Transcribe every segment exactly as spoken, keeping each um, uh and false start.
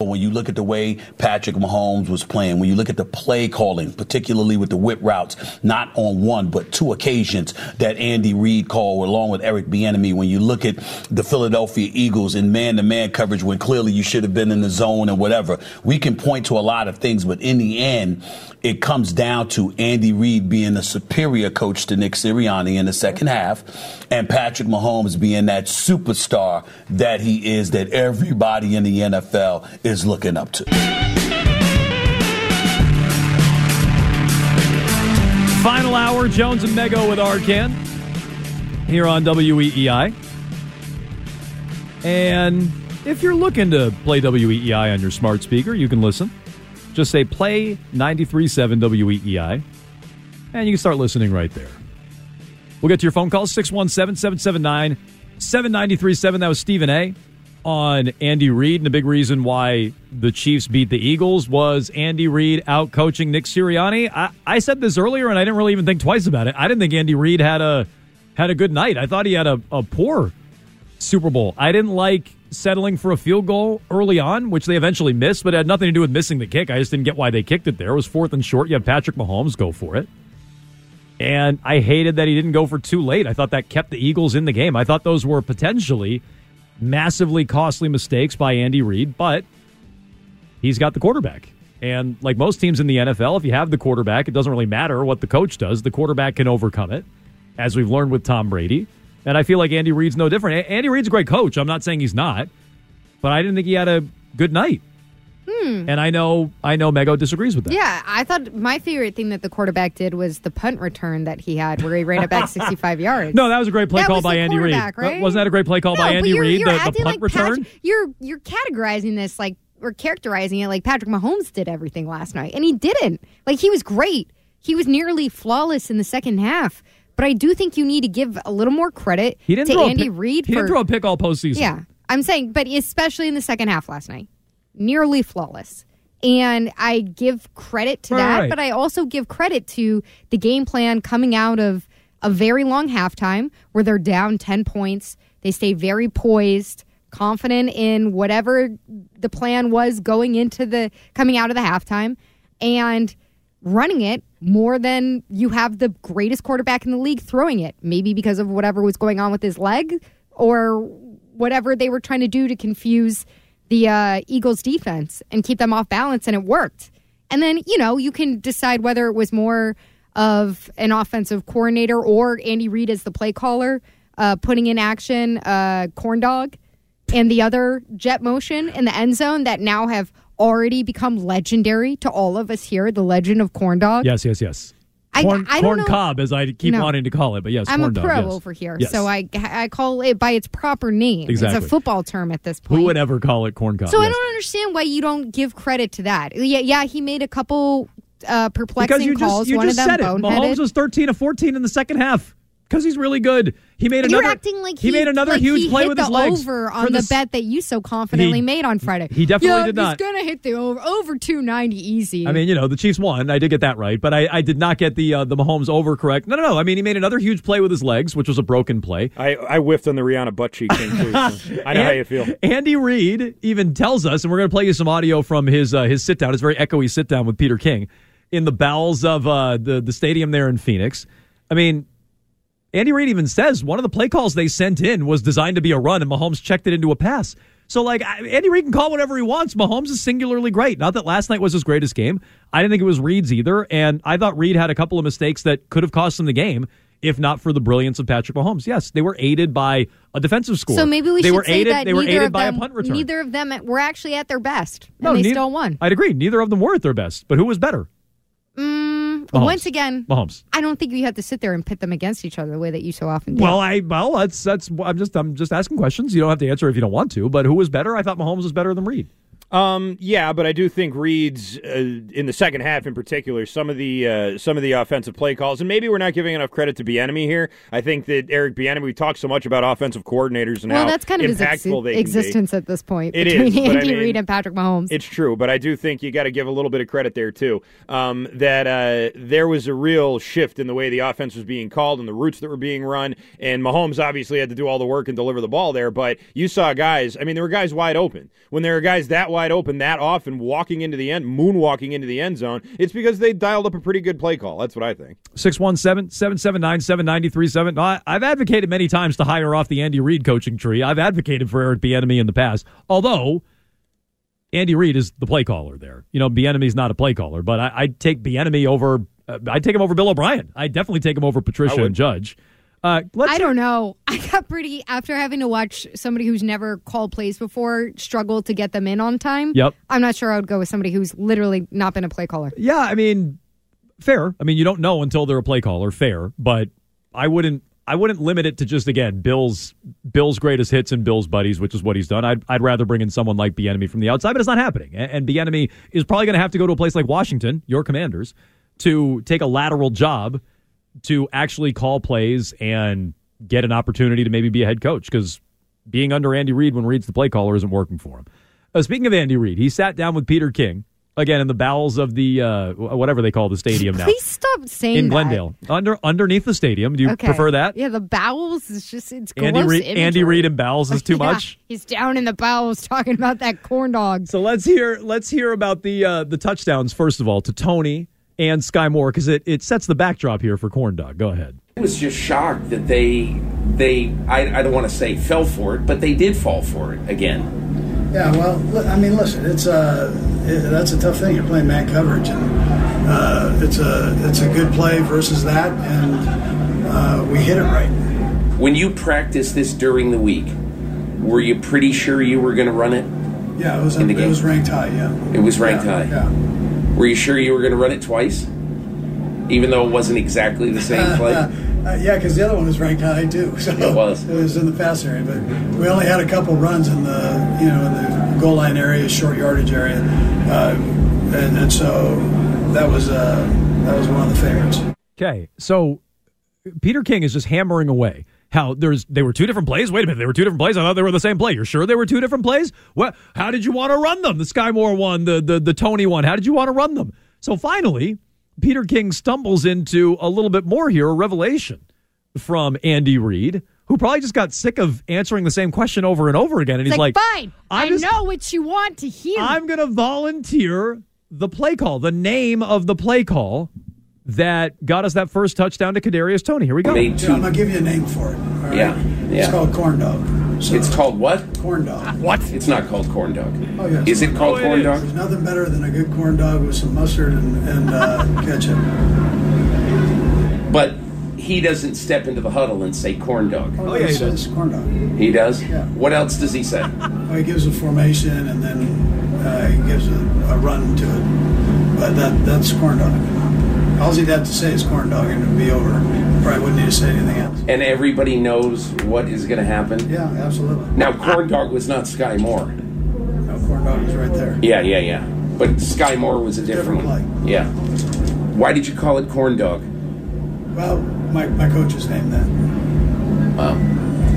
When you look at the way Patrick Mahomes was playing, when you look at the play calling, particularly with the whip routes, not on one but two occasions that Andy Reid called along with Eric Bieniemy, when you look at the Philadelphia Eagles in man-to-man coverage when clearly you should have been in the zone and whatever, we can point to a lot of things, but in the end, it comes down to Andy Reid being a superior coach to Nick Sirianni in the second half, and Patrick Mahomes being that superstar that he is, that everybody in the N F L is looking up to. Final hour, Jones and Mego with Arkan here on W E E I. And if you're looking to play W E E I on your smart speaker, you can listen. Just say play ninety-three point seven W E E I, and you can start listening right there. We'll get to your phone calls, six one seven, seven seven nine, seven nine three seven. That was Stephen A. on Andy Reid, and the big reason why the Chiefs beat the Eagles was Andy Reid out-coaching Nick Sirianni. I, I said this earlier, and I didn't really even think twice about it. I didn't think Andy Reid had a had a good night. I thought he had a, a poor Super Bowl. I didn't like settling for a field goal early on, which they eventually missed, but it had nothing to do with missing the kick. I just didn't get why they kicked it there. It was fourth and short. You had Patrick Mahomes go for it. And I hated that he didn't go for too late. I thought that kept the Eagles in the game. I thought those were potentially massively costly mistakes by Andy Reid, but he's got the quarterback. And like most teams in the N F L, if you have the quarterback, it doesn't really matter what the coach does. The quarterback can overcome it, as we've learned with Tom Brady. And I feel like Andy Reid's no different. Andy Reid's a great coach. I'm not saying he's not, but I didn't think he had a good night. Hmm. And I know I know Mego disagrees with that. Yeah, I thought my favorite thing that the quarterback did was the punt return that he had where he ran it back sixty-five yards. No, that was a great play that call by Andy Reid. Right? Wasn't that a great play call no, by Andy Reid, the, the punt like return? Patrick, you're you're categorizing this like or characterizing it like Patrick Mahomes did everything last night, and he didn't. Like, he was great. He was nearly flawless in the second half. But I do think you need to give a little more credit he didn't to throw Andy Reid. He for, didn't throw a pick all postseason. Yeah, I'm saying, but especially in the second half last night. Nearly flawless. And I give credit to right, that, right. But I also give credit to the game plan coming out of a very long halftime where they're down ten points. They stay very poised, confident in whatever the plan was going into the coming out of the halftime, and running it more than you have the greatest quarterback in the league throwing it, maybe because of whatever was going on with his leg or whatever they were trying to do to confuse the uh, Eagles defense and keep them off balance, and it worked. And then, you know, you can decide whether it was more of an offensive coordinator or Andy Reid as the play caller uh, putting in action uh, Corn Dog and the other jet motion in the end zone that now have already become legendary to all of us here, the legend of Corn Dog. Yes, yes, yes. Corn, I, I corn cob, as I keep no. wanting to call it, but yes, I'm corn dog. I'm a pro yes. over here, yes. so I I call it by its proper name. Exactly. It's a football term at this point. Who would ever call it corn cob? So yes. I don't understand why you don't give credit to that. Yeah, yeah, he made a couple uh, perplexing you calls. Just, you One just of them said it. Boneheaded. Mahomes was thirteen of fourteen in the second half because he's really good. He made You're another. Acting like he, he made another like huge he play hit with the his legs over on the, the bet that you so confidently he, made on Friday. He definitely yeah, did not. He's gonna hit the over over two ninety easy. I mean, you know, the Chiefs won. I did get that right, but I, I did not get the uh, the Mahomes over correct. No, no, no. I mean, he made another huge play with his legs, which was a broken play. I, I whiffed on the Rihanna butt cheek thing too. So I know and, how you feel. Andy Reid even tells us, and we're gonna play you some audio from his uh, his sit down. It's a very echoey sit down with Peter King in the bowels of uh, the the stadium there in Phoenix. I mean, Andy Reid even says one of the play calls they sent in was designed to be a run, and Mahomes checked it into a pass. So, like, Andy Reid can call whatever he wants. Mahomes is singularly great. Not that last night was his greatest game. I didn't think it was Reid's either, and I thought Reid had a couple of mistakes that could have cost him the game if not for the brilliance of Patrick Mahomes. Yes, they were aided by a defensive score. So maybe we they should were say aided, that they were aided them, by a punt return. Neither of them were actually at their best, and no, they neither, still won. I'd agree. Neither of them were at their best, but who was better? Mm, once again, Mahomes. I don't think you have to sit there and pit them against each other the way that you so often do. Well, I well, that's that's I'm just I'm just asking questions. You don't have to answer if you don't want to. But who was better? I thought Mahomes was better than Reid. Um, yeah, but I do think Reid's, uh, in the second half in particular, some of the uh, some of the offensive play calls, and maybe we're not giving enough credit to Bieniemy here. I think that Eric Bieniemy, we talked so much about offensive coordinators and well, how that's kind of impactful his ex- existence at this point it between is, Andy I mean, Reid and Patrick Mahomes. It's true, but I do think you got to give a little bit of credit there too. Um, that uh, there was a real shift in the way the offense was being called and the routes that were being run. And Mahomes obviously had to do all the work and deliver the ball there, but you saw guys. I mean, there were guys wide open when there were guys that wide. Wide open that often, walking into the end, moonwalking into the end zone. It's because they dialed up a pretty good play call. That's what I think. six one seven, seven seven nine, seven nine three seven. I've advocated many times to hire off the Andy Reid coaching tree. I've advocated for Eric Bieniemy in the past, although Andy Reid is the play caller there. You know, Bieniemy's not a play caller, but I, I'd take Bieniemy over. Uh, I'd take him over Bill O'Brien. I'd definitely take him over Patricia and Judge. Uh, let's I don't know. I got pretty, after having to watch somebody who's never called plays before struggle to get them in on time, yep. I'm not sure I would go with somebody who's literally not been a play caller. Yeah, I mean, fair. I mean, you don't know until they're a play caller, fair. But I wouldn't I wouldn't limit it to just, again, Bill's Bill's greatest hits and Bill's buddies, which is what he's done. I'd, I'd rather bring in someone like Bieniemy from the outside, but it's not happening. And, and Bieniemy is probably going to have to go to a place like Washington, your Commanders, to take a lateral job to actually call plays and get an opportunity to maybe be a head coach, because being under Andy Reid when Reid's the play caller isn't working for him. Uh, speaking of Andy Reid, he sat down with Peter King, again, in the bowels of the, uh, whatever they call the stadium now. Please stop saying that. In Glendale. That. Under, underneath the stadium. Do you okay. prefer that? Yeah, the bowels is just, it's gross Andy Reid, Andy Reid and bowels is too yeah, much. He's down in the bowels talking about that corn dog. So let's hear, let's hear about the, uh, the touchdowns, first of all, to Tony and Sky Moore, because it, it sets the backdrop here for corn dog. Go ahead. I was just shocked that they, they I, I don't want to say fell for it, but they did fall for it again. Yeah, well, I mean, listen, it's a, it, that's a tough thing. You're playing man coverage, and uh, it's a it's a good play versus that, and uh, we hit it right. When you practiced this during the week, were you pretty sure you were going to run it? Yeah, it was, in a, the game? It was ranked high, yeah. It was ranked yeah, high? Yeah. Were you sure you were going to run it twice, even though it wasn't exactly the same play? Uh, uh, yeah, because the other one was ranked high too. So it was. It was in the pass area, but we only had a couple runs in the you know in the goal line area, short yardage area, uh, and, and so that was uh, that was one of the favorites. Okay, so Peter King is just hammering away. How there's they were two different plays? Wait a minute, they were two different plays? I thought they were the same play. You're sure they were two different plays? Well, how did you want to run them? The Sky Moore one, the, the the Tony one. How did you want to run them? So finally, Peter King stumbles into a little bit more here, a revelation from Andy Reid, who probably just got sick of answering the same question over and over again. And it's he's like, like fine, I just, know what you want to hear. I'm going to volunteer the play call, the name of the play call that got us that first touchdown to Kadarius Toney. Here we go. Yeah, I'm going to give you a name for it. Right? Yeah, yeah. It's called corn dog. So it's called what? Corn dog. What? It's not called corn dog. Oh, yeah. Is it called corn dog? There's nothing better than a good corn dog with some mustard and, and uh, ketchup. But he doesn't step into the huddle and say corn dog. Oh, oh yeah, he says corn dog. He does? Yeah. What else does he say? Well, he gives a formation and then uh, he gives a, a run to it. But that that's corn dog. All he'd have to say is corn dog and it would be over. Probably wouldn't need to say anything else. And everybody knows what is going to happen? Yeah, absolutely. Now, corn dog was not Sky Moore. No, corn dog was right there. Yeah, yeah, yeah. But Sky Moore was a different, different one. Play. Yeah. Why did you call it corn dog? Well, my, my coach's named that. Wow.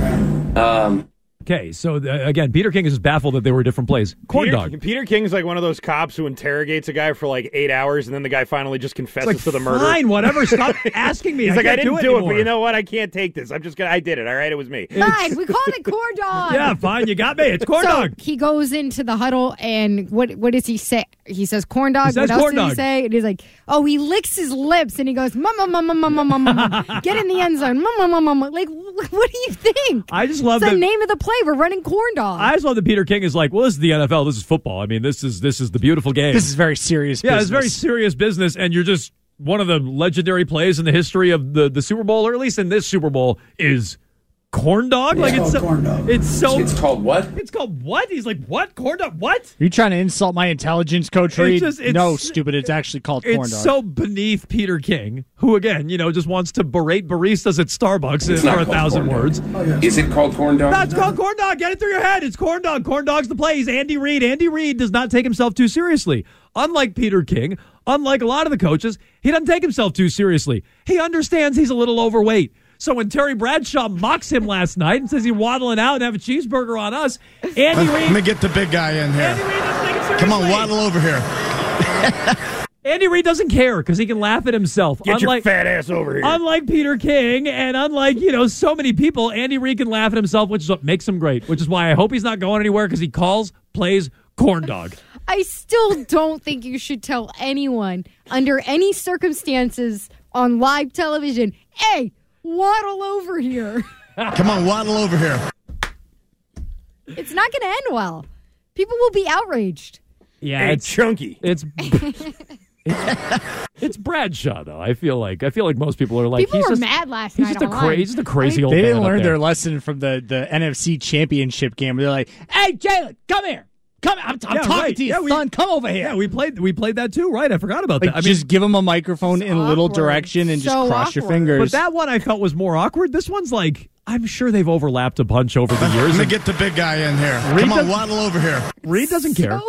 Right. Um... Okay, so uh, again, Peter King is just baffled that they were different plays. Corn Peter, dog. Peter King's like one of those cops who interrogates a guy for like eight hours, and then the guy finally just confesses like, to the murder. Fine, whatever. Stop asking me. He's I like, I didn't do it, do it but you know what? I can't take this. I'm just gonna. I did it. All right, it was me. Fine, we called it corn dog. Yeah, fine. You got me. It's corn so dog. He goes into the huddle, and what? What does he say? He says corn dog. He says what else corn did dog. He say? And he's like, oh, he licks his lips and he goes, mama, mama, mama, mama, mama. Get in the end zone. Mama, mama, mama. Like, what do you think? I just love it's the name of the play. We're running corn dog. I just love that Peter King is like, well, this is the N F L. This is football. I mean, this is this is the beautiful game. This is very serious yeah, business. Yeah, it's very serious business. And you're just one of the legendary plays in the history of the, the Super Bowl, or at least in this Super Bowl, is corn dog? Yeah, like it's, it's so, corn dog. It's so. It's called what? It's called what? He's like, what? Corn dog? What? Are you trying to insult my intelligence, Coach Reid? No, stupid. It's actually called corn dog. It's so beneath Peter King, who, again, you know, just wants to berate baristas at Starbucks for a thousand words. Oh, yeah. Is it called corn dog? No, it's called corn dog. Get it through your head. It's corn dog. Corn dog's the play. He's Andy Reid. Andy Reid does not take himself too seriously. Unlike Peter King, unlike a lot of the coaches, he doesn't take himself too seriously. He understands he's a little overweight. So when Terry Bradshaw mocks him last night and says he's waddling out and have a cheeseburger on us, Andy Reid... Let, let me get the big guy in here. Andy Reid doesn't take it seriously. Come on, waddle over here. Andy Reid doesn't care because he can laugh at himself. Get unlike, your fat ass over here. Unlike Peter King and unlike, you know, so many people, Andy Reid can laugh at himself, which is what makes him great, which is why I hope he's not going anywhere because he calls, plays, corn dog. I still don't think you should tell anyone under any circumstances on live television, hey... waddle over here. Come on, waddle over here. It's not going to end well. People will be outraged. Yeah, it's, it's chunky. It's, it's it's Bradshaw though. I feel like I feel like most people are like people he's were just, mad last he's night. Just a cra- he's just a crazy I mean, old. They didn't learn their lesson from the, the N F C Championship game. They're like, hey, Jalen, come here. Come, I'm, I'm yeah, talking right. to you, yeah, we, son. Come over here. Yeah, we played We played that too, right? I forgot about like, that. I just mean, give him a microphone in a little direction and so just cross awkward. your fingers. But that one I felt was more awkward. This one's like, I'm sure they've overlapped a bunch over the years. Let me get the big guy in here. Reed Come on, waddle over here. Reed doesn't so care.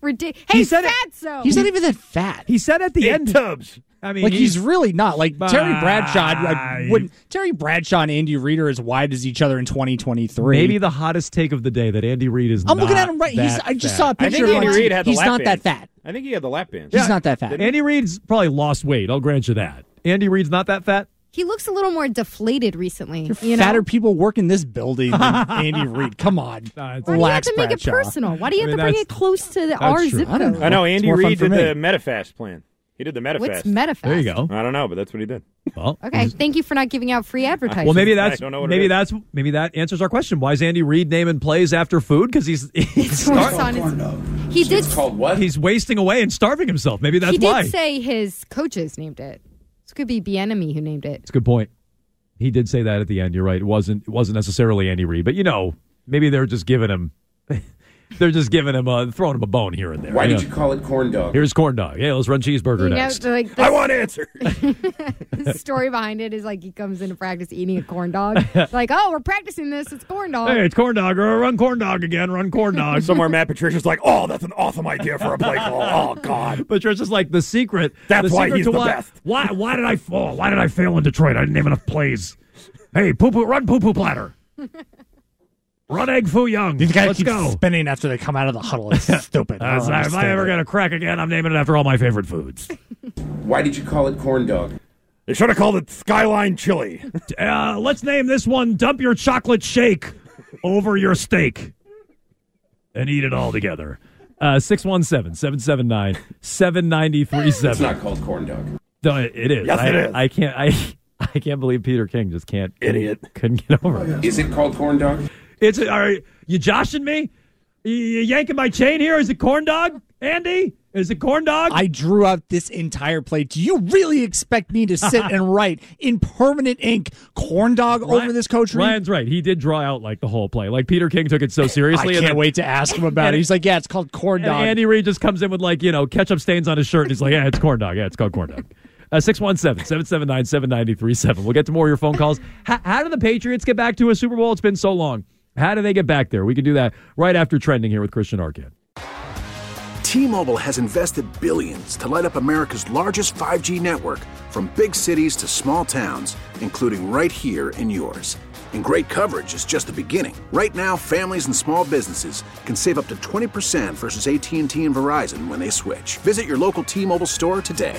Ridiculous. Hey, he said fatso. It, he's not even that fat. He said at the it end. Tubs. I mean, like he's, he's really not like uh, Terry Bradshaw. I wouldn't, Terry Bradshaw and Andy Reid are as wide as each other in twenty twenty-three. Maybe the hottest take of the day that Andy Reid is. I'm not looking at him right. He's, I just fat. saw a picture. I think Andy Reid had the He's lap not band. that fat. I think he had the lap band. He's yeah. not that fat. Andy Reid's probably lost weight. I'll grant you that. Andy Reid's not that fat. He looks a little more deflated recently. You know? Fatter people work in this building than Andy Reid. Come on. Nah, Why relax, do you have to make Bradshaw. it personal? Why do you have I mean, to bring it close to the our zip code? I know Andy Reid did the MetaFast plan. He did the MetaFast. What's MetaFast? There you go. I don't know, but that's what he did. Well, okay. Just... Thank you for not giving out free advertising. Well, maybe that's maybe that's maybe that answers our question. Why is Andy Reid naming plays after food? Because he's, he's start- on his... he did it's called what? He's wasting away and starving himself. Maybe that's he why. He did say his coaches named it. It could be Bieniemy who named it. It's a good point. He did say that at the end. You're right. It wasn't it wasn't necessarily Andy Reid, but you know, maybe they're just giving him. They're just giving him a, throwing him a bone here and there. Why you did know? you call it corn dog? Here's corn dog. Yeah, let's run cheeseburger you know, next. Like the, I want answer. The story behind it is like he comes into practice eating a corn dog. It's like, oh, we're practicing this. It's corn dog. Hey, it's corn dog. Run corn dog again. Run corn dog. Somewhere Matt Patricia's like, oh, that's an awesome idea for a play call. Oh, God. Patricia's like, the secret. That's the why secret he's the why, best. Why, why did I fall? Why did I fail in Detroit? I didn't have enough plays. Hey, poo-poo, run poo-poo platter. Run egg foo young. These guys Let's keep go. spinning after they come out of the huddle. It's stupid. I uh, if I ever get a crack again, I'm naming it after all my favorite foods. Why did you call it corn dog? They should have called it Skyline Chili. uh, let's name this one Dump Your Chocolate Shake Over Your Steak and Eat It All Together. Uh, six one seven, seven seven nine, seven nine three seven. It's not called corn dog. No, it, it is. Yes, I, it is. I can't, I, I can't believe Peter King just can't. Idiot. Couldn't get over it. Is it called corn dog? It's are you joshing me? You, you yanking my chain here? Is it corn dog, Andy? Is it corn dog? I drew out this entire play. Do you really expect me to sit and write in permanent ink corn dog Ryan, over this coach? Ryan's right. He did draw out like the whole play. Like Peter King took it so seriously. I can't and then, wait to ask him about it. He's like, yeah, it's called corn dog. And Andy Reid just comes in with like, you know, ketchup stains on his shirt. And he's like, yeah, it's corn dog. Yeah, it's called corn dog. Uh, six one seven, seven seven nine, seven nine three seven. We'll get to more of your phone calls. How, how do the Patriots get back to a Super Bowl? It's been so long. How do they get back there? We can do that right after trending here with Christian Arquette. T-Mobile has invested billions to light up America's largest five G network from big cities to small towns, including right here in yours. And great coverage is just the beginning. Right now, families and small businesses can save up to twenty percent versus A T and T and Verizon when they switch. Visit your local T-Mobile store today.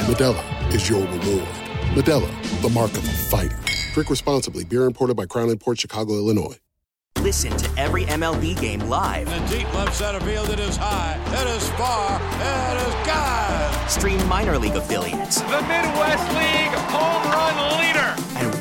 and Modelo is your reward. Modelo, the mark of a fighter. Drink responsibly. Beer imported by Crown Imports, Chicago, Illinois. Listen to every M L B game live. In the deep left center field, it is high, it is far, it is gone. Stream minor league affiliates. The Midwest League home run leader. And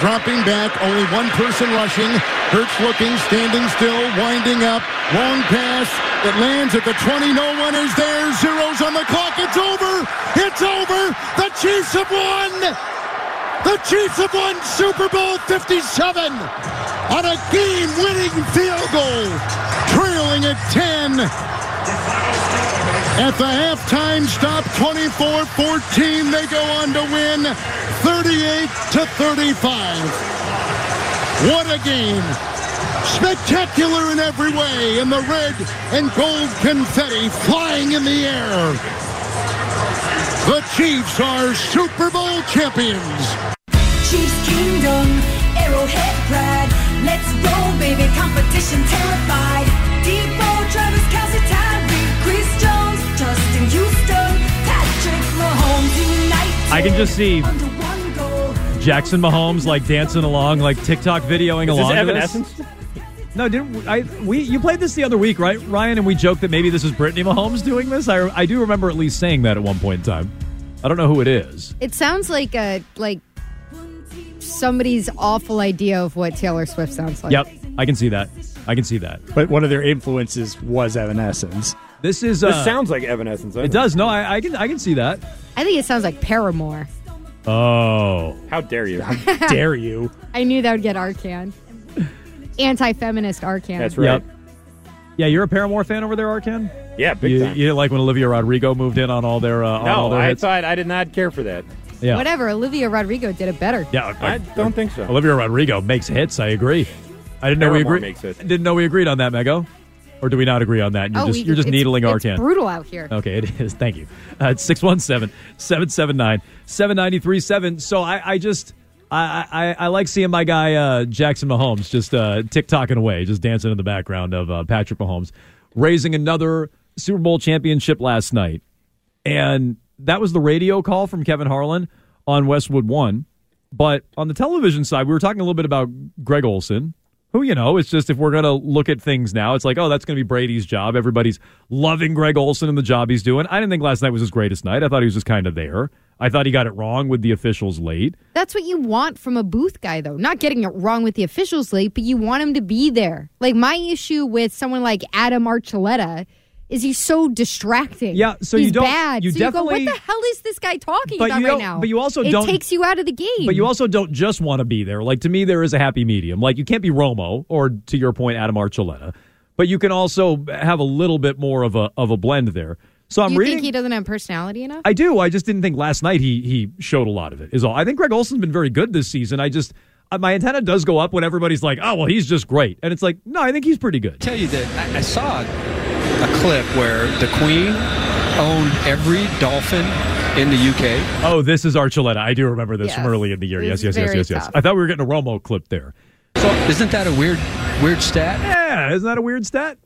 Dropping back, only one person rushing. Hurts looking, standing still, winding up. Long pass. It lands at the twenty. No one is there. Zeros on the clock. It's over. It's over. The Chiefs have won. The Chiefs have won Super Bowl fifty-seven on a game-winning field goal. Trailing at ten. At the halftime stop, twenty-four fourteen, they go on to win thirty-eight to thirty-five. What a game. Spectacular in every way, and the red and gold confetti flying in the air. The Chiefs are Super Bowl champions. Chiefs Kingdom, Arrowhead pride. Let's go, baby, competition terrified. Debo, Travis, Kelsey, Tyreek, Chris Jones, Justin Houston, Patrick Mahomes, United. I can just see Jackson Mahomes like dancing along, like TikTok videoing is along. Is Evanescence? This? No, didn't I? We you played this the other week, right, Ryan? And we joked that maybe this is Brittany Mahomes doing this. I I do remember at least saying that at one point in time. I don't know who it is. It sounds like a like somebody's awful idea of what Taylor Swift sounds like. Yep, I can see that. I can see that. But one of their influences was Evanescence. This is. This uh, sounds like Evanescence. It does. It? No, I, I can I can see that. I think it sounds like Paramore. Oh. How dare you? How dare you? I knew that would get Arcan. Anti-feminist Arcan. That's right. Yep. Yeah, you're a Paramore fan over there, Arcan? Yeah, big you, time. You didn't like when Olivia Rodrigo moved in on all their uh, no, on all their I hits? Thought I did not care for that. Yeah. Whatever, Olivia Rodrigo did it better. Yeah, I, I don't think so. Olivia Rodrigo makes hits, I agree. I didn't know Paramore we agreed. Makes hits. Didn't know we agreed on that, Meggo. Or do we not agree on that? You're oh, just, we, you're just it's, needling it's Arcan. It's brutal out here. Okay, it is. Thank you. Uh, it's six one seven, seven seven nine, seven nine three seven. So I, I just, I, I, I like seeing my guy uh, Jackson Mahomes just uh, tick-tocking away, just dancing in the background of uh, Patrick Mahomes, raising another Super Bowl championship last night. And that was the radio call from Kevin Harlan on Westwood One. But on the television side, we were talking a little bit about Greg Olsen, who, you know, it's just if we're going to look at things now, it's like, oh, that's going to be Brady's job. Everybody's loving Greg Olsen and the job he's doing. I didn't think last night was his greatest night. I thought he was just kind of there. I thought he got it wrong with the officials late. That's what you want from a booth guy, though. Not getting it wrong with the officials late, but you want him to be there. Like, my issue with someone like Adam Archuleta is he's so distracting. Yeah, so he's you don't. Bad. You so definitely. You go, what the hell is this guy talking about right now? But you also it don't. It takes you out of the game. But you also don't just want to be there. Like, to me, there is a happy medium. Like, you can't be Romo or, to your point, Adam Archuleta. But you can also have a little bit more of a of a blend there. So I'm you reading. You think he doesn't have personality enough? I do. I just didn't think last night he he showed a lot of it. Is all. I think Greg Olson's been very good this season. I just. My antenna does go up when everybody's like, oh, well, he's just great. And it's like, no, I think he's pretty good. I tell you that I, I saw a clip where the Queen owned every dolphin in the U K. Oh, this is Archuleta. I do remember this yes. from early in the year. Yes, yes, yes, yes, yes. Tough. I thought we were getting a Romo clip there. So, isn't that a weird, weird stat? Yeah, isn't that a weird stat?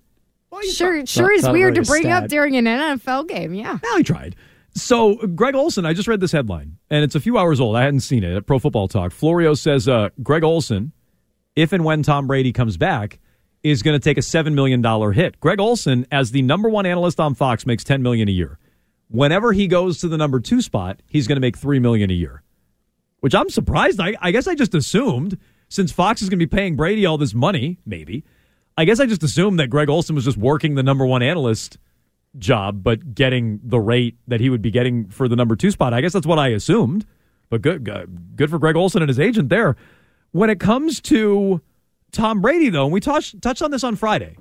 Well, sure, thought, sure is weird to bring stat. Up during an N F L game. Yeah. Well, he tried. So, Greg Olsen, I just read this headline, and it's a few hours old. I hadn't seen it at Pro Football Talk. Florio says uh, Greg Olsen, if and when Tom Brady comes back, is going to take a seven million dollars hit. Greg Olsen, as the number one analyst on Fox, makes ten million dollars a year. Whenever he goes to the number two spot, he's going to make three million dollars a year, which I'm surprised. I, I guess I just assumed, since Fox is going to be paying Brady all this money, maybe, I guess I just assumed that Greg Olsen was just working the number one analyst job, but getting the rate that he would be getting for the number two spot. I guess that's what I assumed, but good, good for Greg Olsen and his agent there. When it comes to Tom Brady, though, and we touched touched on this on Friday,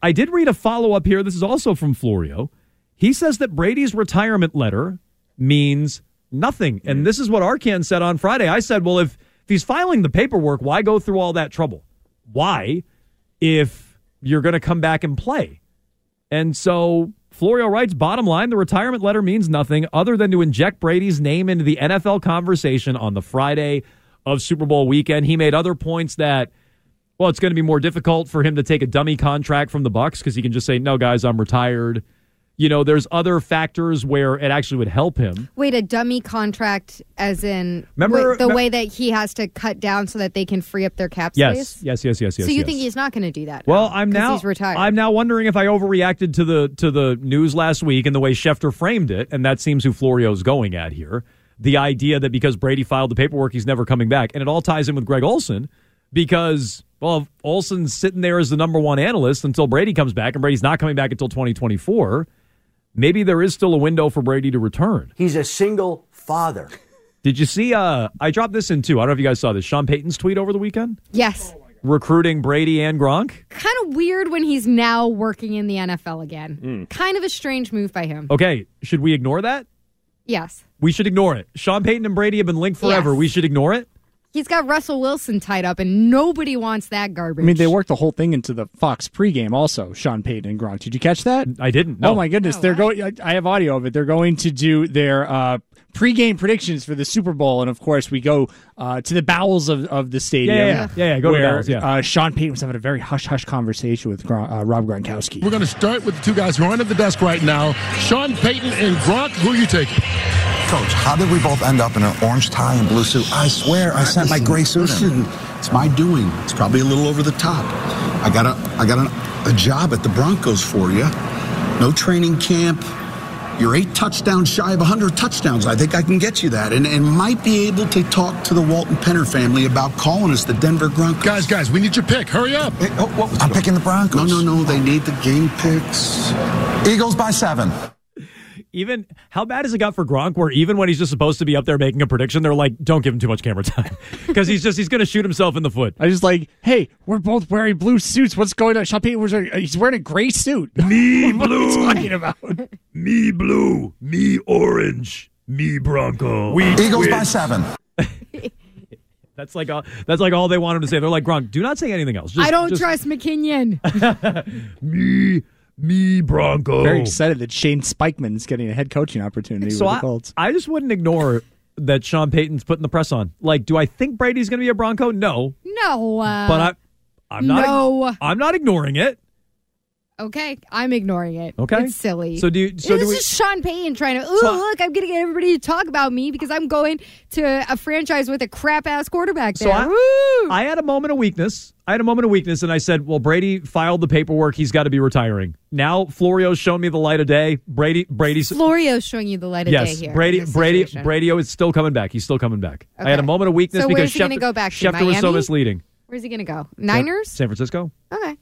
I did read a follow-up here. This is also from Florio. He says that Brady's retirement letter means nothing. And this is what Arkan said on Friday. I said, well, if, if he's filing the paperwork, why go through all that trouble? Why? If you're going to come back and play. And so Florio writes, bottom line, the retirement letter means nothing other than to inject Brady's name into the N F L conversation on the Friday of Super Bowl weekend. He made other points that, well, it's going to be more difficult for him to take a dummy contract from the Bucs because he can just say, no, guys, I'm retired. You know, there's other factors where it actually would help him. Wait, a dummy contract as in remember, wait, the me- way that he has to cut down so that they can free up their cap space? Yes, yes, yes, yes, yes. So you yes. think he's not going to do that? Well, now, I'm now he's retired. I'm now wondering if I overreacted to the to the news last week and the way Schefter framed it, and that seems who Florio's going at here. The idea that because Brady filed the paperwork, he's never coming back. And it all ties in with Greg Olsen because, well, Olsen's sitting there as the number one analyst until Brady comes back, and Brady's not coming back until twenty twenty-four. Maybe there is still a window for Brady to return. He's a single father. Did you see, uh, I dropped this in too. I don't know if you guys saw this. Sean Payton's tweet over the weekend? Yes. Recruiting Brady and Gronk? Kind of weird when he's now working in the N F L again. Mm. Kind of a strange move by him. Okay, should we ignore that? Yes. We should ignore it. Sean Payton and Brady have been linked forever. Yes. We should ignore it? He's got Russell Wilson tied up, and nobody wants that garbage. I mean, they worked the whole thing into the Fox pregame also, Sean Payton and Gronk. Did you catch that? I didn't. No. Oh, my goodness. No, They're wow. going. I have audio of it. They're going to do their uh, pregame predictions for the Super Bowl, and, of course, we go uh, to the bowels of, of the stadium. Yeah, yeah, yeah. yeah go where, to the bowels, yeah. Uh, Sean Payton was having a very hush-hush conversation with Gron- uh, Rob Gronkowski. We're going to start with the two guys who aren't at the desk right now, Sean Payton and Gronk. Who are you taking? Coach, how did we both end up in an orange tie and blue suit? I swear I sent my gray suit in. It's my doing. It's probably a little over the top. I got a I got a, a job at the Broncos for you. No training camp. You're eight touchdowns shy of one hundred touchdowns. I think I can get you that. And and might be able to talk to the Walton Penner family about calling us the Denver Broncos. Guys, guys, we need your pick. Hurry up. Hey, oh, oh, I'm picking the Broncos. No, no, no. They need the game picks. Eagles by seven. Even how bad has it got for Gronk where even when he's just supposed to be up there making a prediction, they're like, don't give him too much camera time because he's just he's going to shoot himself in the foot. I just like, hey, we're both wearing blue suits. What's going on? Sean Payton was wearing, he's wearing a gray suit. Me blue. What are you talking about? Me blue. Me orange. Me Bronco. We Eagles win. By seven. That's like all, that's like all they want him to say. They're like, Gronk, do not say anything else. Just, I don't just... trust McKinnon. Me Me Bronco. Very excited that Shane Spikeman's getting a head coaching opportunity so with the Colts. I, I just wouldn't ignore that Sean Payton's putting the press on. Like, do I think Brady's going to be a Bronco? No, no. Uh, but I, I'm not. No. I'm not ignoring it. Okay, I'm ignoring it. Okay, it's silly. So do you, so this do we, is Sean Payton trying to. Oh, so look, I'm going to get everybody to talk about me because I'm going to a franchise with a crap ass quarterback. There. So I, I had a moment of weakness. I had a moment of weakness, and I said, "Well, Brady filed the paperwork. He's got to be retiring." Now Florio's shown me the light of day. Brady, Brady's Florio's showing you the light of yes, day here. Brady, Brady, Brady is still coming back. He's still coming back. Okay. I had a moment of weakness so because he Schefter, go back to? Schefter was so misleading. Where's he going to go? Niners, San Francisco. Okay.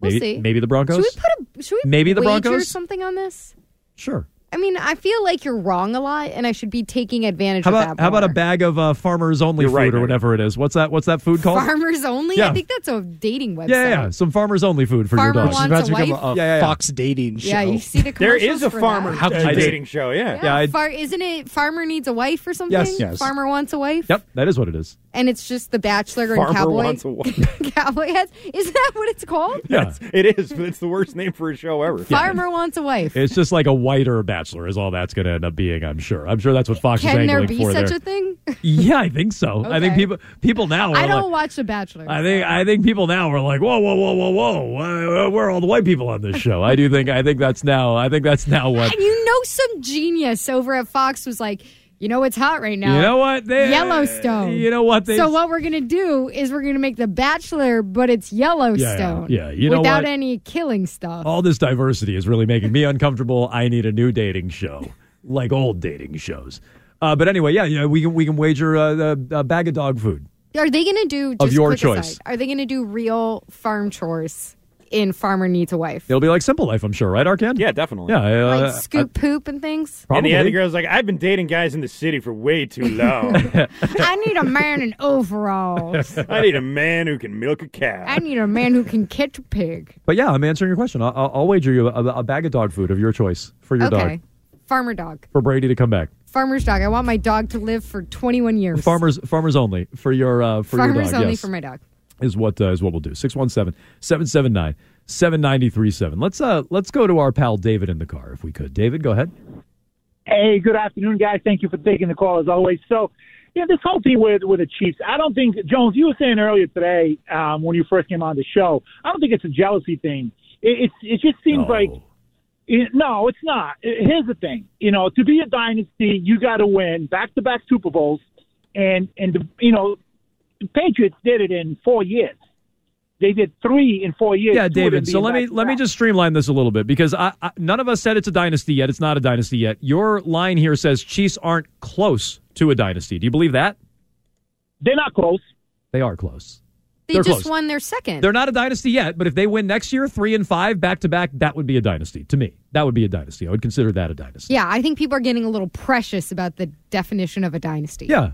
We'll maybe, see. Maybe the Broncos. Should we put a should we maybe the Broncos wager something on this? Sure. I mean, I feel like you're wrong a lot, and I should be taking advantage how about, of that. How more. About a bag of uh, Farmers Only you're food right, or whatever it is? What's that? What's that food called? Farmers Only. Yeah. I think that's a dating website. Yeah, yeah. Some Farmers Only food for Farmer your dog. Wants about to a become wife? A, a yeah, yeah. Fox dating show. Yeah, you see the commercials. There is a farmer how, uh, dating show. Yeah, yeah. yeah I, Far, isn't it? Farmer needs a wife or something. Yes, yes. Farmer wants a wife. Yep, that is what it is. And it's just the Bachelor Farmer and cowboy. Wants a wife. Cowboy has. Is that what it's called? Yeah, it is. It's the worst name for a show ever. Farmer wants a wife. It's just like a whiter Bachelor. Bachelor is all that's going to end up being, I'm sure. I'm sure that's what Fox Can is angling for there. Can there be such there. a thing? Yeah, I think so. Okay. I think people people now are I don't like, watch The Bachelor. I think I think people now are like, whoa, whoa, whoa, whoa, whoa. Uh, where are all the white people on this show? I do think I think that's now. I think that's now what. And you know, some genius over at Fox was like, you know what's hot right now? You know what? They, Yellowstone. You know what? They, so what we're going to do is we're going to make The Bachelor, but it's Yellowstone. Yeah, yeah, yeah. You know without what? Any killing stuff. All this diversity is really making me uncomfortable. I need a new dating show, like old dating shows. Uh, but anyway, yeah, yeah, we can we can wager a, a bag of dog food. Are they going to do just of your choice? Aside, are they going to do real farm chores? in Farmer Needs a Wife. It'll be like Simple Life, I'm sure, right, Arcand? Yeah, definitely. Yeah, uh, like scoop I, poop and things? Probably. And the other girl's like, I've been dating guys in the city for way too long. I need a man in overalls. I need a man who can milk a cow. I need a man who can catch a pig. But yeah, I'm answering your question. I'll, I'll wager you a, a bag of dog food of your choice for your okay. dog. Okay. Farmer dog. For Brady to come back. Farmer's dog. I want my dog to live for twenty-one years. Farmers farmers only for your uh, for farmers your dog. Farmers only yes. for my dog. Is what uh, is what we'll do. six one seven, seven seven nine, seven nine three seven. Let's uh let's go to our pal David in the car if we could. David, go ahead. Hey, good afternoon, guys. Thank you for taking the call as always. So, yeah, this whole thing with with the Chiefs, I don't think, Jones, you were saying earlier today um, when you first came on the show, I don't think it's a jealousy thing. It it, it just seems no. like It, no, it's not. It, here's the thing. You know, to be a dynasty, you got to win back-to-back Super Bowls. And, and the, you know, the Patriots did it in four years. They did three in four years. Yeah, David, so let me let me just streamline this a little bit because I, I, none of us said it's a dynasty yet. It's not a dynasty yet. Your line here says Chiefs aren't close to a dynasty. Do you believe that? They're not close. They are close. They They're just close. Won their second. They're not a dynasty yet, but if they win next year, three and five back to back, that would be a dynasty to me. That would be a dynasty. I would consider that a dynasty. Yeah, I think people are getting a little precious about the definition of a dynasty. Yeah,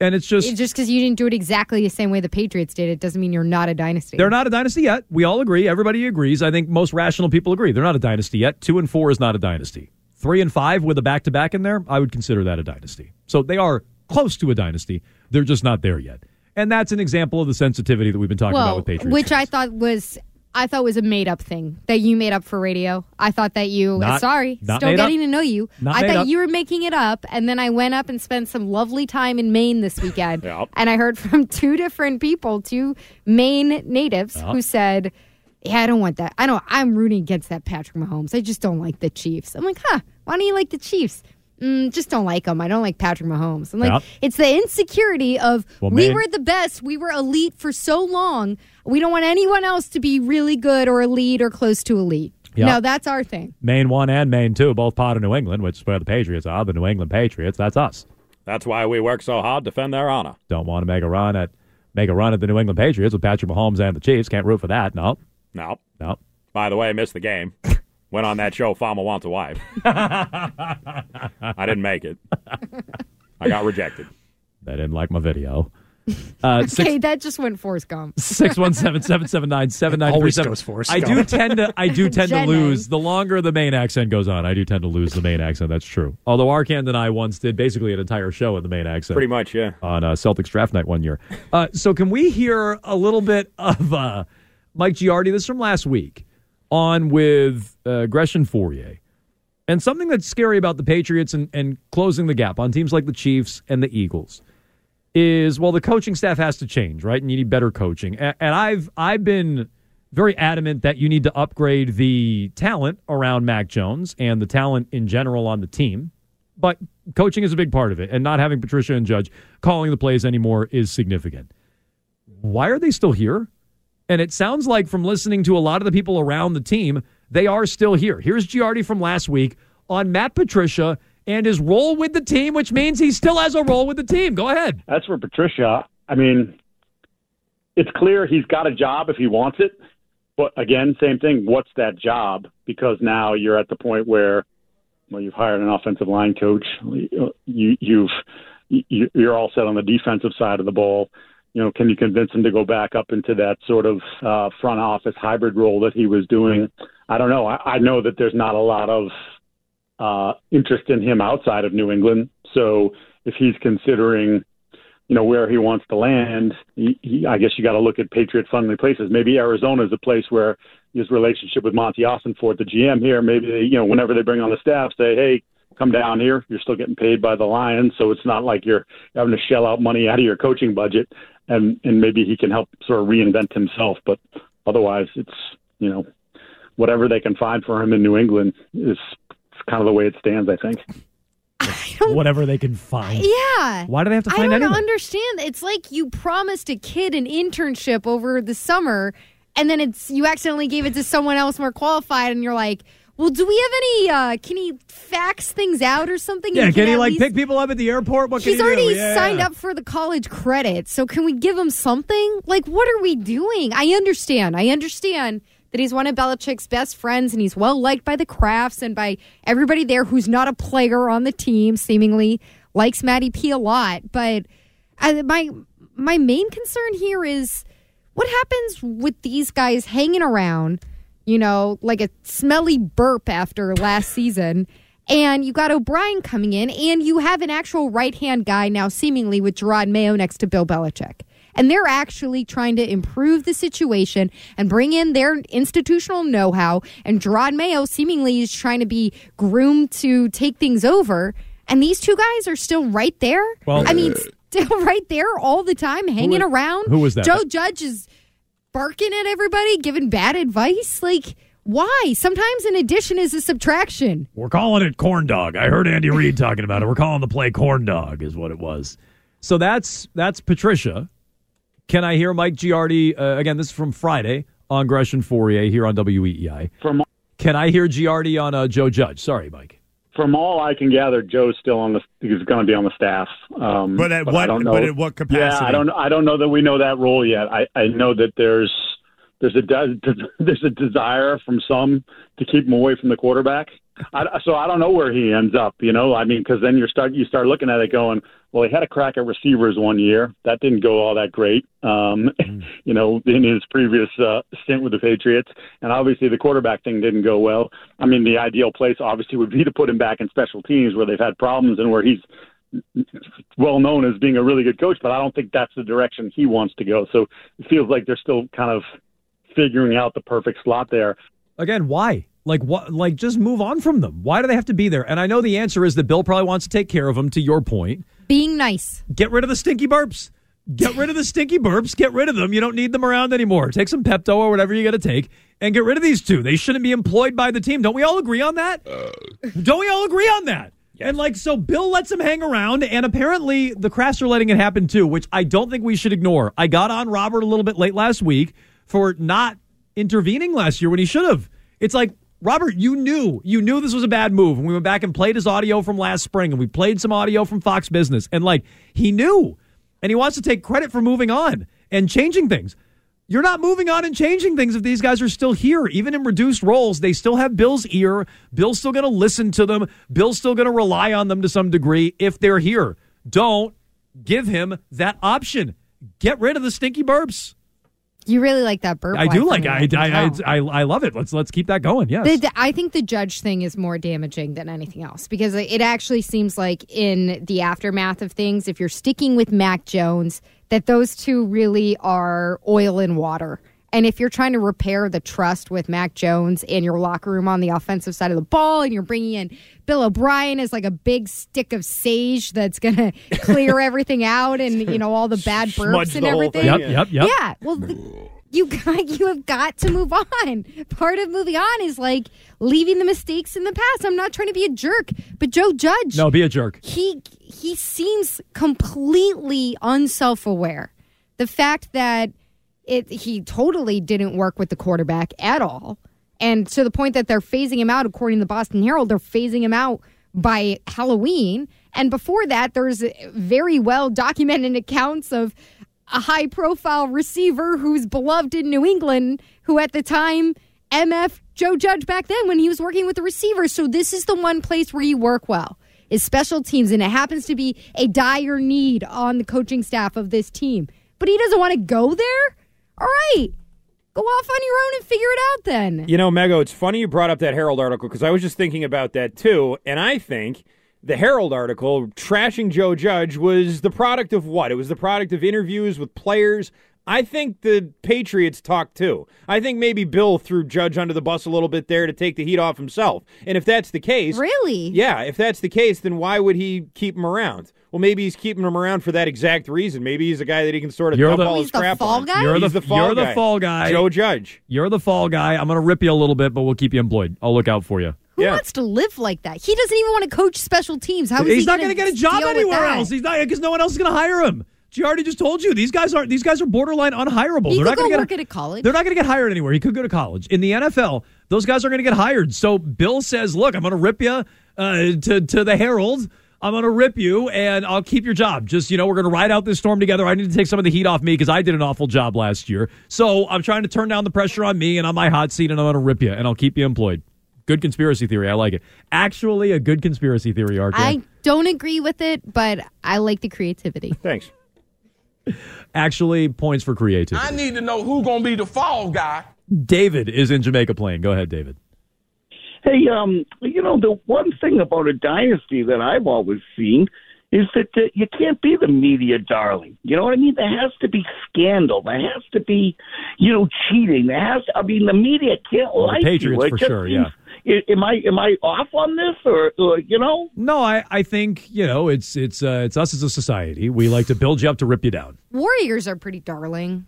and it's just it's just because you didn't do it exactly the same way the Patriots did, it doesn't mean you're not a dynasty. They're not a dynasty yet. We all agree. Everybody agrees. I think most rational people agree. They're not a dynasty yet. Two and four is not a dynasty. Three and five with a back to back in there, I would consider that a dynasty. So they are close to a dynasty. They're just not there yet. And that's an example of the sensitivity that we've been talking well, about with Patriots. Which fans. I thought was I thought was a made-up thing that you made up for radio. I thought that you, not, sorry, not still getting up. to know you. Not I thought up. you were making it up, and then I went up and spent some lovely time in Maine this weekend. Yep. And I heard from two different people, two Maine natives, yep. who said, yeah, I don't want that. I don't, I'm rooting against that Patrick Mahomes. I just don't like the Chiefs. I'm like, huh, why don't you like the Chiefs? Mm, just don't like him. I don't like Patrick Mahomes. I'm like, yep. it's the insecurity of well, we were the best. We were elite for so long. We don't want anyone else to be really good or elite or close to elite. Yep. No, that's our thing. Maine one and Maine two, both part of New England, which is where the Patriots are. The New England Patriots, that's us. That's why we work so hard to defend their honor. Don't want to make a run at make a run at the New England Patriots with Patrick Mahomes and the Chiefs. Can't root for that. No. No. No. By the way, I missed the game. Went on that show, Farmer Wants a Wife. I didn't make it. I got rejected. They didn't like my video. Uh, okay, six, that just went Forrest Gump. six one seven, seven seven nine, seven nine three seven. Always goes Forrest Gump. I do tend to, I do tend to lose. The longer the main accent goes on, I do tend to lose the main accent. That's true. Although Arcand and I once did basically an entire show in the main accent. Pretty much, yeah. On uh, Celtics draft night one year. Uh, so can we hear a little bit of uh, Mike Giardi? This is from last week. On with uh, Gresham Fourier. And something that's scary about the Patriots and, and closing the gap on teams like the Chiefs and the Eagles is, well, the coaching staff has to change, right? And you need better coaching. And, and I've I've been very adamant that you need to upgrade the talent around Mac Jones and the talent in general on the team. But coaching is a big part of it. And not having Patricia and Judge calling the plays anymore is significant. Why are they still here? And it sounds like from listening to a lot of the people around the team, they are still here. Here's Giardi from last week on Matt Patricia and his role with the team, which means he still has a role with the team. Go ahead. As for Patricia, I mean, it's clear he's got a job if he wants it. But again, same thing. What's that job? Because now you're at the point where, well, you've hired an offensive line coach. You, you've, you're all set on the defensive side of the ball. You know, can you convince him to go back up into that sort of uh, front office hybrid role that he was doing? I don't know. I, I know that there's not a lot of uh, interest in him outside of New England. So if he's considering, you know, where he wants to land, he, he, I guess you got to look at Patriot-friendly places. Maybe Arizona is a place where his relationship with Monty Austin Ford, the G M here, maybe, they, you know, whenever they bring on the staff, say, hey, come down here. You're still getting paid by the Lions, so it's not like you're having to shell out money out of your coaching budget. And, and maybe he can help sort of reinvent himself. But otherwise, it's, you know, whatever they can find for him in New England is kind of the way it stands, I think. I whatever they can find. Yeah. Why do they have to find anything? I don't anything? understand. It's like you promised a kid an internship over the summer, and then it's you accidentally gave it to someone else more qualified, and you're like, well, do we have any, uh, can he fax things out or something? Yeah, can, can he, like, least... pick people up at the airport? What He's can he already do? Yeah. signed up for the college credit, so can we give him something? Like, what are we doing? I understand. I understand that he's one of Belichick's best friends and he's well-liked by the Crafts and by everybody there who's not a player on the team, seemingly likes Matty P a lot. But I, my my main concern here is what happens with these guys hanging around, you know, like a smelly burp after last season. And you got O'Brien coming in, and you have an actual right-hand guy now seemingly with Gerard Mayo next to Bill Belichick. And they're actually trying to improve the situation and bring in their institutional know-how. And Gerard Mayo seemingly is trying to be groomed to take things over. And these two guys are still right there. Well, I mean, still right there all the time, hanging who was, around. Who was that? Joe Judge is barking at everybody, giving bad advice. Like, why? Sometimes an addition is a subtraction. We're calling it corn dog. I heard Andy Reid talking about it. We're calling the play corn dog is what it was. So that's that's Patricia. Can I hear Mike Giardi? Uh, again, this is from Friday on Gresham Fourier here on W E E I. From all- Can I hear Giardi on uh, Joe Judge? Sorry, Mike. From all I can gather, Joe's still on the. He's going to be on the staff. Um, but at but what? But at what capacity? Yeah, I don't. I don't know that we know that role yet. I, I know that there's there's a de- there's a desire from some to keep him away from the quarterback. I, so I don't know where he ends up, you know. I mean, because then you start you start looking at it going, well, he had a crack at receivers one year. That didn't go all that great, um, mm. you know, in his previous uh, stint with the Patriots. And obviously the quarterback thing didn't go well. I mean, the ideal place obviously would be to put him back in special teams where they've had problems and where he's well known as being a really good coach. But I don't think that's the direction he wants to go. So it feels like they're still kind of figuring out the perfect slot there. Again, why? Like, what? Like, just move on from them. Why do they have to be there? And I know the answer is that Bill probably wants to take care of them, to your point. Being nice. Get rid of the stinky burps. Get rid of the stinky burps. Get rid of them. You don't need them around anymore. Take some Pepto or whatever you got to take and get rid of these two. They shouldn't be employed by the team. Don't we all agree on that? Uh. Don't we all agree on that? Yes. And, like, so Bill lets them hang around, and apparently the Crafts are letting it happen, too, which I don't think we should ignore. I got on Robert a little bit late last week for not intervening last year when he should have. It's like, Robert, you knew. You knew this was a bad move. And we went back and played his audio from last spring, and we played some audio from Fox Business. And, like, he knew. And he wants to take credit for moving on and changing things. You're not moving on and changing things if these guys are still here. Even in reduced roles, they still have Bill's ear. Bill's still going to listen to them. Bill's still going to rely on them to some degree if they're here. Don't give him that option. Get rid of the stinky burps. You really like that burp. I do like it. I, I, I, I love it. Let's let's keep that going, yes. The, the, I think the Judge thing is more damaging than anything else because it actually seems like in the aftermath of things, if you're sticking with Mac Jones, that those two really are oil and water. And if you're trying to repair the trust with Mac Jones and your locker room on the offensive side of the ball and you're bringing in Bill O'Brien as like a big stick of sage that's going to clear everything out and, you know, all the bad burps and everything. Yep, yep, yep. Yeah, well, the, you, got, you have got to move on. Part of moving on is like leaving the mistakes in the past. I'm not trying to be a jerk, but Joe Judge. No, be a jerk. He, he seems completely unself-aware. The fact that It, he totally didn't work with the quarterback at all. And to the point that they're phasing him out, according to the Boston Herald, they're phasing him out by Halloween. And before that, there's very well-documented accounts of a high-profile receiver who's beloved in New England, who at the time, M F Joe Judge back then when he was working with the receivers. So this is the one place where you work well, is special teams. And it happens to be a dire need on the coaching staff of this team. But he doesn't want to go there? All right, go off on your own and figure it out then. You know, Mego, it's funny you brought up that Herald article because I was just thinking about that too, and I think the Herald article trashing Joe Judge was the product of what? It was the product of interviews with players. I think the Patriots talked too. I think maybe Bill threw Judge under the bus a little bit there to take the heat off himself. And if that's the case... Really? Yeah, if that's the case, then why would he keep him around? Well, maybe he's keeping him around for that exact reason. Maybe he's a guy that he can sort of dump all his crap on. You're the fall guy? You're the fall guy. Joe Judge. You're the fall guy. I'm going to rip you a little bit, but we'll keep you employed. I'll look out for you. Who yeah. wants to live like that? He doesn't even want to coach special teams. How is he's he not going to get a job anywhere else? He's not, because no one else is going to hire him. Giardi just told you these guys aren't. These guys are borderline unhireable. He they're could not go get, work at a college. They're not going to get hired anywhere. He could go to college. In the N F L, those guys are going to get hired. So Bill says, "Look, I'm going to rip you uh, to to the Herald. I'm going to rip you, and I'll keep your job. Just, you know, we're going to ride out this storm together. I need to take some of the heat off me because I did an awful job last year. So I'm trying to turn down the pressure on me and on my hot seat, and I'm going to rip you, and I'll keep you employed. Good conspiracy theory. I like it. Actually, a good conspiracy theory, R J. I don't agree with it, but I like the creativity. Thanks. Actually, points for creativity. I need to know who's going to be the fall guy. David is in Jamaica playing. Go ahead, David. Hey, um, you know, the one thing about a dynasty that I've always seen is that the, you can't be the media darling. You know what I mean? There has to be scandal. There has to be, you know, cheating. There has to, I mean, the media can't well, like the Patriots you. It for sure, seems, yeah. Am I am I off on this, or, or you know? No, I, I think you know it's it's uh, it's us as a society. We like to build you up to rip you down. Warriors are pretty darling.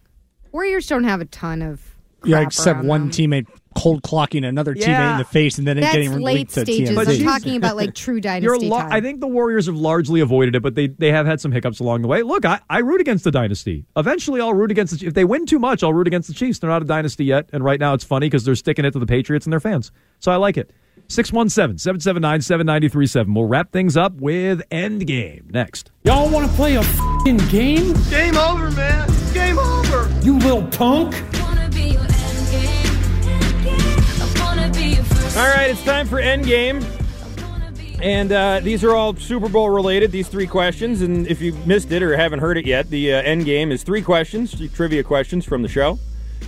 Warriors don't have a ton of. Yeah, except one them. teammate cold clocking another yeah. teammate in the face and then That's getting late stages. But I'm talking about like true dynasty lo- time. I think the Warriors have largely avoided it, but they, they have had some hiccups along the way. Look, I, I root against the dynasty. Eventually, I'll root against the Chiefs. If they win too much, I'll root against the Chiefs. They're not a dynasty yet, and right now it's funny because they're sticking it to the Patriots and their fans. So I like it. six one seven, seven seven nine, seven nine three seven. We'll wrap things up with Endgame next. Y'all want to play a f***ing game? Game over, man. Game over. You little punk. All right, it's time for Endgame, and uh, these are all Super Bowl related, these three questions, and if you missed it or haven't heard it yet, the uh, Endgame is three questions, three trivia questions from the show,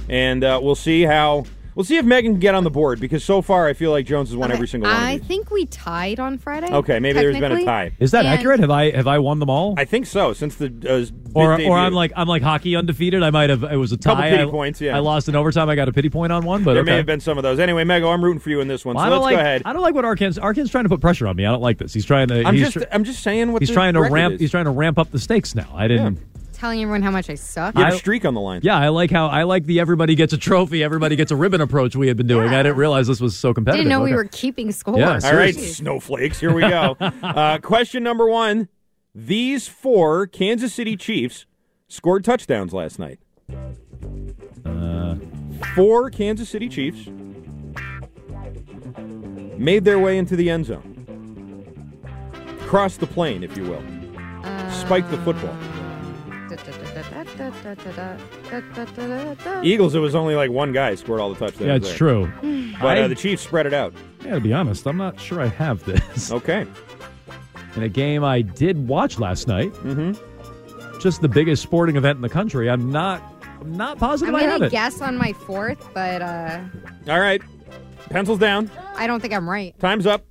and uh, we'll see how, we'll see if Megan can get on the board, because so far I feel like Jones has won okay. every single one of these. I think we tied on Friday. Okay, maybe there's been a tie. Is that and accurate? Have I have I won them all? I think so, since the uh, or, or I'm like I'm like hockey undefeated, I might have, it was a tie. Couple pity I, points, yeah. I lost in overtime, I got a pity point on one, but There okay. may have been some of those. Anyway, Mego, I'm rooting for you in this one, well, so let's like, go ahead. I don't like what Arkin's, Arkin's trying to put pressure on me. I don't like this. He's trying to... I'm, he's just, tr- I'm just saying what he's trying to ramp. Is. He's trying to ramp up the stakes now. I didn't... Yeah. Telling everyone how much I suck. You have a streak on the line. Yeah, I like how I like the everybody gets a trophy, everybody gets a ribbon approach we had been doing. Yeah. I didn't realize this was so competitive. I didn't know okay. we were keeping score. Yeah, all right, snowflakes, here we go. uh, question number one. These four Kansas City Chiefs scored touchdowns last night. Uh, four Kansas City Chiefs made their way into the end zone. Crossed the plane, if you will. Uh, Spiked the football. Eagles, it was only like one guy scored all the touchdowns. Yeah, it's there. True. But uh, I, the Chiefs spread it out. Yeah, to be honest, I'm not sure I have this. Okay. In a game I did watch last night, mm-hmm. just the biggest sporting event in the country, I'm not I'm not positive I'm I have it. I'm going to guess on my fourth, but... Uh, all right. Pencils down. I don't think I'm right. Time's up.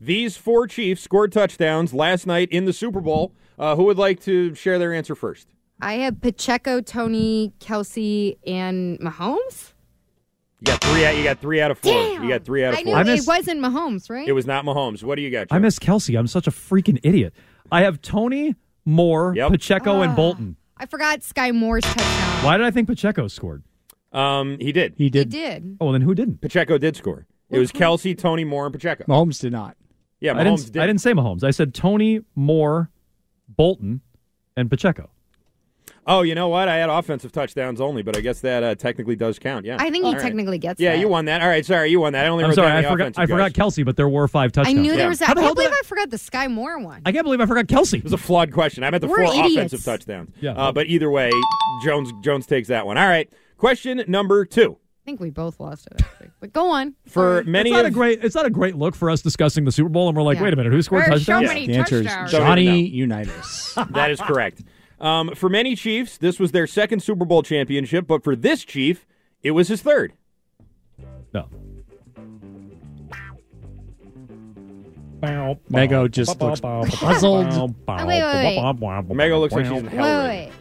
These four Chiefs scored touchdowns last night in the Super Bowl. Uh, who would like to share their answer first? I have Pacheco, Tony, Kelsey, and Mahomes. You got three out. You got three out of four. Damn. You got three out of four. I knew I missed, it wasn't Mahomes, right? It was not Mahomes. What do you got, Joe? I miss Kelsey. I'm such a freaking idiot. I have Tony, Moore, yep. Pacheco, uh, and Bolton. I forgot Sky Moore's touchdown. Why did I think Pacheco scored? Um, he did. He did. He did. Oh, well, then who didn't? Pacheco did score. It was Kelsey, Tony, Moore, and Pacheco. Mahomes did not. Yeah, Mahomes I didn't, did. I didn't say Mahomes. I said Tony, Moore, Bolton, and Pacheco. Oh, you know what? I had offensive touchdowns only, but I guess that uh, technically does count. Yeah, I think he right. technically gets. Yeah, that. you won that. All right, sorry, you won that. I only. I'm sorry, I forgot. I guys. forgot Kelsey, but there were five touchdowns. I knew yeah. there was. That. I can't believe that? I forgot the Sky Moore one. I can't believe I forgot Kelsey. It was a flawed question. I meant the we're four idiots. offensive touchdowns. Yeah, uh, but either way, Jones Jones takes that one. All right, question number two. I think we both lost it, actually. But go on. For many, it's not, of, a great, it's not a great look for us discussing the Super Bowl, and we're like, yeah. wait a minute, who scored there touchdowns? So yeah. The answer touchdowns. is Johnny Unitas. That is correct. Um, for many Chiefs, this was their second Super Bowl championship, but for this Chief, it was his third. No. Mego just looks puzzled. Oh, wait, wait, wait. Mego looks like she's in hell. Wait, wait.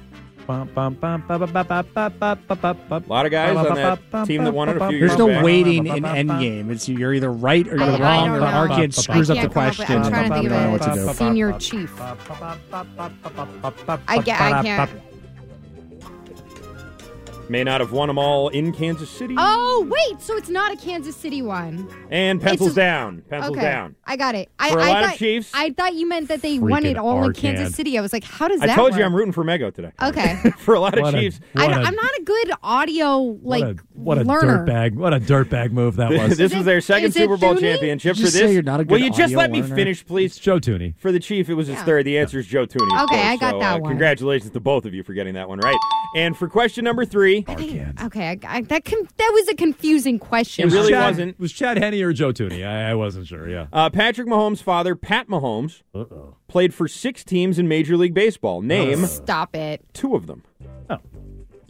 Bum, bum, bum, bum, bum, bum, bum, bum, bum, bum. A lot of guys on that team that won it a few years ago. There's no back. waiting in Endgame. It's you're either right or you're I, wrong, I or our kid screws up the question. I'm trying to think about it. What Senior Chief. I, get, I can't. May not have won them all in Kansas City. Oh, wait. So it's not a Kansas City one. And pencils it's, down. Pencils okay. down. I got it. I, for a I lot thought, of Chiefs. I thought you meant that they freaking won it all in Kansas City. I was like, how does that work? I told work? you I'm rooting for Mego today. Okay. For a lot what of Chiefs. A, I, I'm not a good audio, like, What a dirtbag! What a dirtbag move that was. This is, is their second is Super Bowl Tooney? championship just for this. You're not a good Will you just let learner? me finish, please? It's Joe Tooney. For the Chief, it was his yeah. third. The answer yeah. is Joe Tooney. Okay, course. I got so, that uh, one. Congratulations to both of you for getting that one right. And for question number three, I think, okay, I, I, that com- that was a confusing question. It was really Chad, wasn't. Was Chad Henne or Joe Tooney? I, I wasn't sure. Yeah. Uh, Patrick Mahomes' father, Pat Mahomes, Uh-oh. played for six teams in Major League Baseball. Name. Uh, stop it. Two of them. Oh.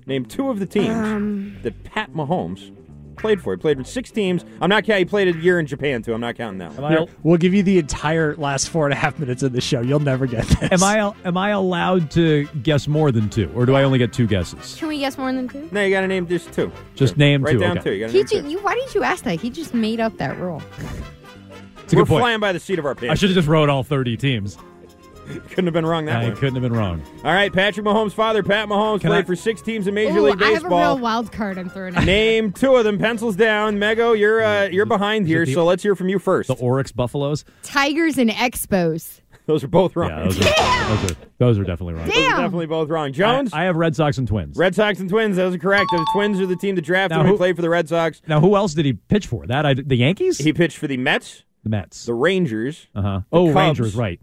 Name two of the teams um, that Pat Mahomes played for. He played with six teams. I'm not counting. He played a year in Japan, too. I'm not counting that one. I, we'll give you the entire last four and a half minutes of the show. You'll never get this. Am I am I allowed to guess more than two, or do I only get two guesses? Can we guess more than two? No, you got to name just two. Just sure. name right two. Right down okay. two. You he name ju- two. You, why did you ask that? He just made up that rule. It's a We're good point. flying by the seat of our pants. I should have just wrote all thirty teams. Couldn't have been wrong that I one. Couldn't have been wrong. All right, Patrick Mahomes' father, Pat Mahomes, Can played I? for six teams in Major Ooh, League Baseball. I have a real wild card I'm throwing out. Name two of them. Pencils down. Mego, you're uh, you're behind here, the, so let's hear from you first. The Oryx Buffaloes? Tigers and Expos. Those are both wrong. Yeah, those, Damn! Are, those, are, those are definitely wrong. Damn! Those are definitely both wrong. Jones? I, I have Red Sox and Twins. Red Sox and Twins. Those are correct. The Twins are the team that drafted him and played for the Red Sox. Now, who else did he pitch for? That I, The Yankees? He pitched for the Mets. The Mets. The Rangers. Uh-huh. The oh, Cubs, Rangers, right.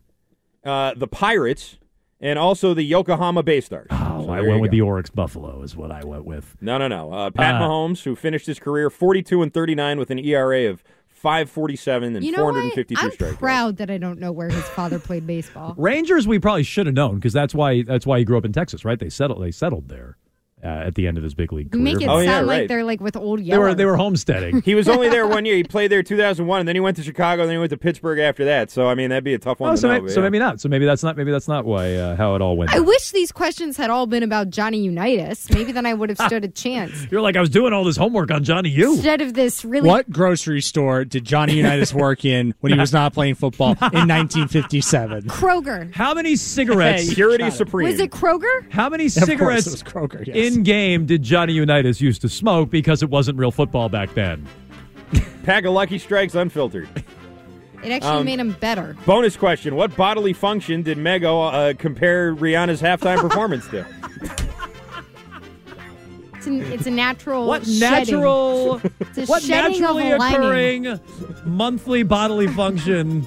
Uh, the Pirates, and also the Yokohama Bay Stars. Oh, so I went with go. the Oryx Buffalo is what I went with. No, no, no. Uh, Pat uh, Mahomes, who finished his career forty-two and thirty-nine with an E R A of five forty-seven and you know four fifty-two strikeouts. I'm strike proud outs. that I don't know where his father played baseball. Rangers, we probably should have known because that's why that's why he grew up in Texas, right? They settled. They settled there. Uh, at the end of his big league career. Make it oh, sound yeah, right. like they're like with Old Yeller. They were, they were homesteading. He was only there one year. He played there two thousand one, and then he went to Chicago, and then he went to Pittsburgh after that. So, I mean, that'd be a tough one oh, to so know. Maybe, yeah. So maybe not. So maybe that's not Maybe that's not why uh, how it all went. I out. wish these questions had all been about Johnny Unitas. Maybe then I would have stood a chance. You're like, I was doing all this homework on Johnny U. Instead of this really... What grocery store did Johnny Unitas work in when he was not playing football in nineteen fifty-seven? Kroger. How many cigarettes... Security Supreme. Was it Kroger? How many cigarettes... Of course it was Kroger, yes. In game did Johnny Unitas used to smoke because it wasn't real football back then? Pack of Lucky Strikes unfiltered. It actually um, made him better. Bonus question. What bodily function did Mego uh, compare Rihanna's halftime performance to? It's, an, it's a natural What shedding. natural What naturally occurring lining. monthly bodily function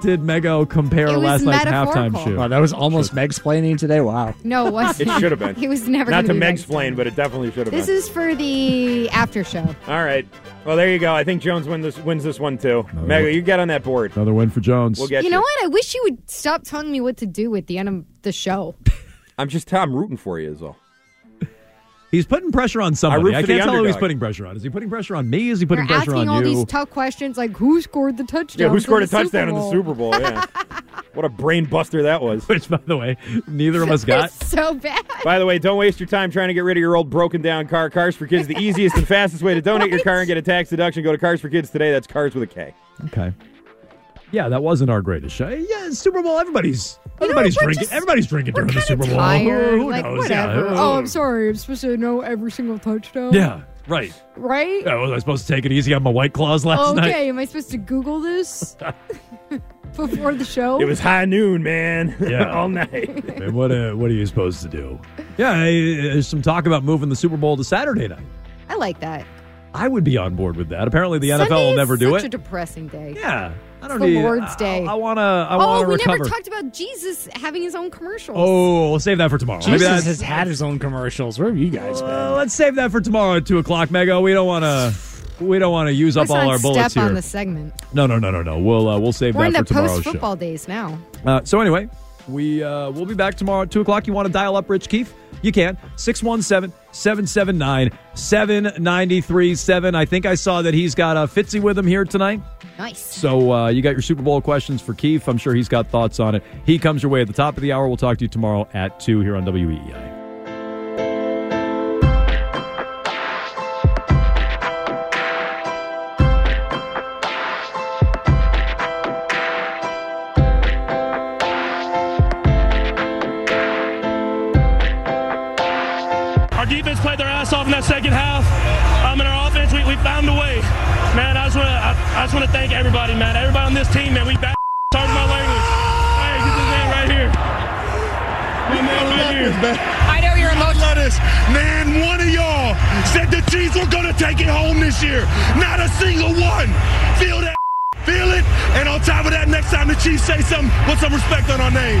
did Mego compare last night's halftime show? Oh, that was almost Megsplaining today. Wow. No, it wasn't. It should have been. It was never going to be Not to Megsplain, but it definitely should have been. This is for the after show. All right. Well, there you go. I think Jones win this, wins this one, too. Another Mego, win. you get on that board. Another win for Jones. We'll get you. You know what? I wish you would stop telling me what to do at the end of the show. I'm just I'm rooting for you is all. He's putting pressure on somebody. I, I can't tell who he's putting pressure on. Is he putting pressure on me? Is he putting You're pressure on you? You're asking all these tough questions like who scored the touchdown? Yeah, who scored a touchdown in the Super Bowl? Yeah. What a brain buster that was. Which, by the way, neither of us got. So bad. By the way, don't waste your time trying to get rid of your old broken down car. Cars for Kids, the easiest and fastest way to donate right? your car and get a tax deduction. Go to Cars for Kids today. That's Cars with a K. Okay. Yeah, that wasn't our greatest show. Yeah, Super Bowl. Everybody's everybody's you know, drinking. Just, everybody's drinking during the Super Bowl. Tired, who, who like, knows? Whatever. Yeah. Oh, I'm sorry. I'm supposed to know every single touchdown. Yeah, right. Right. Yeah, was I supposed to take it easy on my White Claws last okay, night? Okay, am I supposed to Google this before the show? It was high noon, man. Yeah, all night. Man, what uh, what are you supposed to do? Yeah, there's some talk about moving the Super Bowl to Saturday night. I like that. I would be on board with that. Apparently, the Sunday N F L will never do it. Such a depressing day. Yeah. I don't it's the Lord's Day. I, I want to I Oh, we recover. never talked about Jesus having his own commercials. Oh, we'll save that for tomorrow. Jesus Maybe has had his own commercials. Where have you guys been? Uh, let's save that for tomorrow at two o'clock, Mego. We don't want to... We don't want to use Let's up all our bullets here. Step on the segment. No, no, no, no, no. We'll uh, we'll save We're that for tomorrow's show. We're in the post-football days now. Uh, so anyway, we, uh, we'll be back tomorrow at two o'clock. You want to dial up Rich Keefe? You can. six one seven, seven seven nine, seven nine three seven. I think I saw that he's got uh, Fitzy with him here tonight. Nice. So uh, you got your Super Bowl questions for Keefe. I'm sure he's got thoughts on it. He comes your way at the top of the hour. We'll talk to you tomorrow at two here on W E E I. In that second half, um, in our offense, we, we found a way. Man, I just want to I, I just want to thank everybody, man. Everybody on this team, man. We back. Sorry for my language. Hey, get this man right here. My man right here. I know you're emotional. Man, one of y'all said the Chiefs are going to take it home this year. Not a single one. Feel that, feel it. And on top of that, next time the Chiefs say something, put some respect on our name.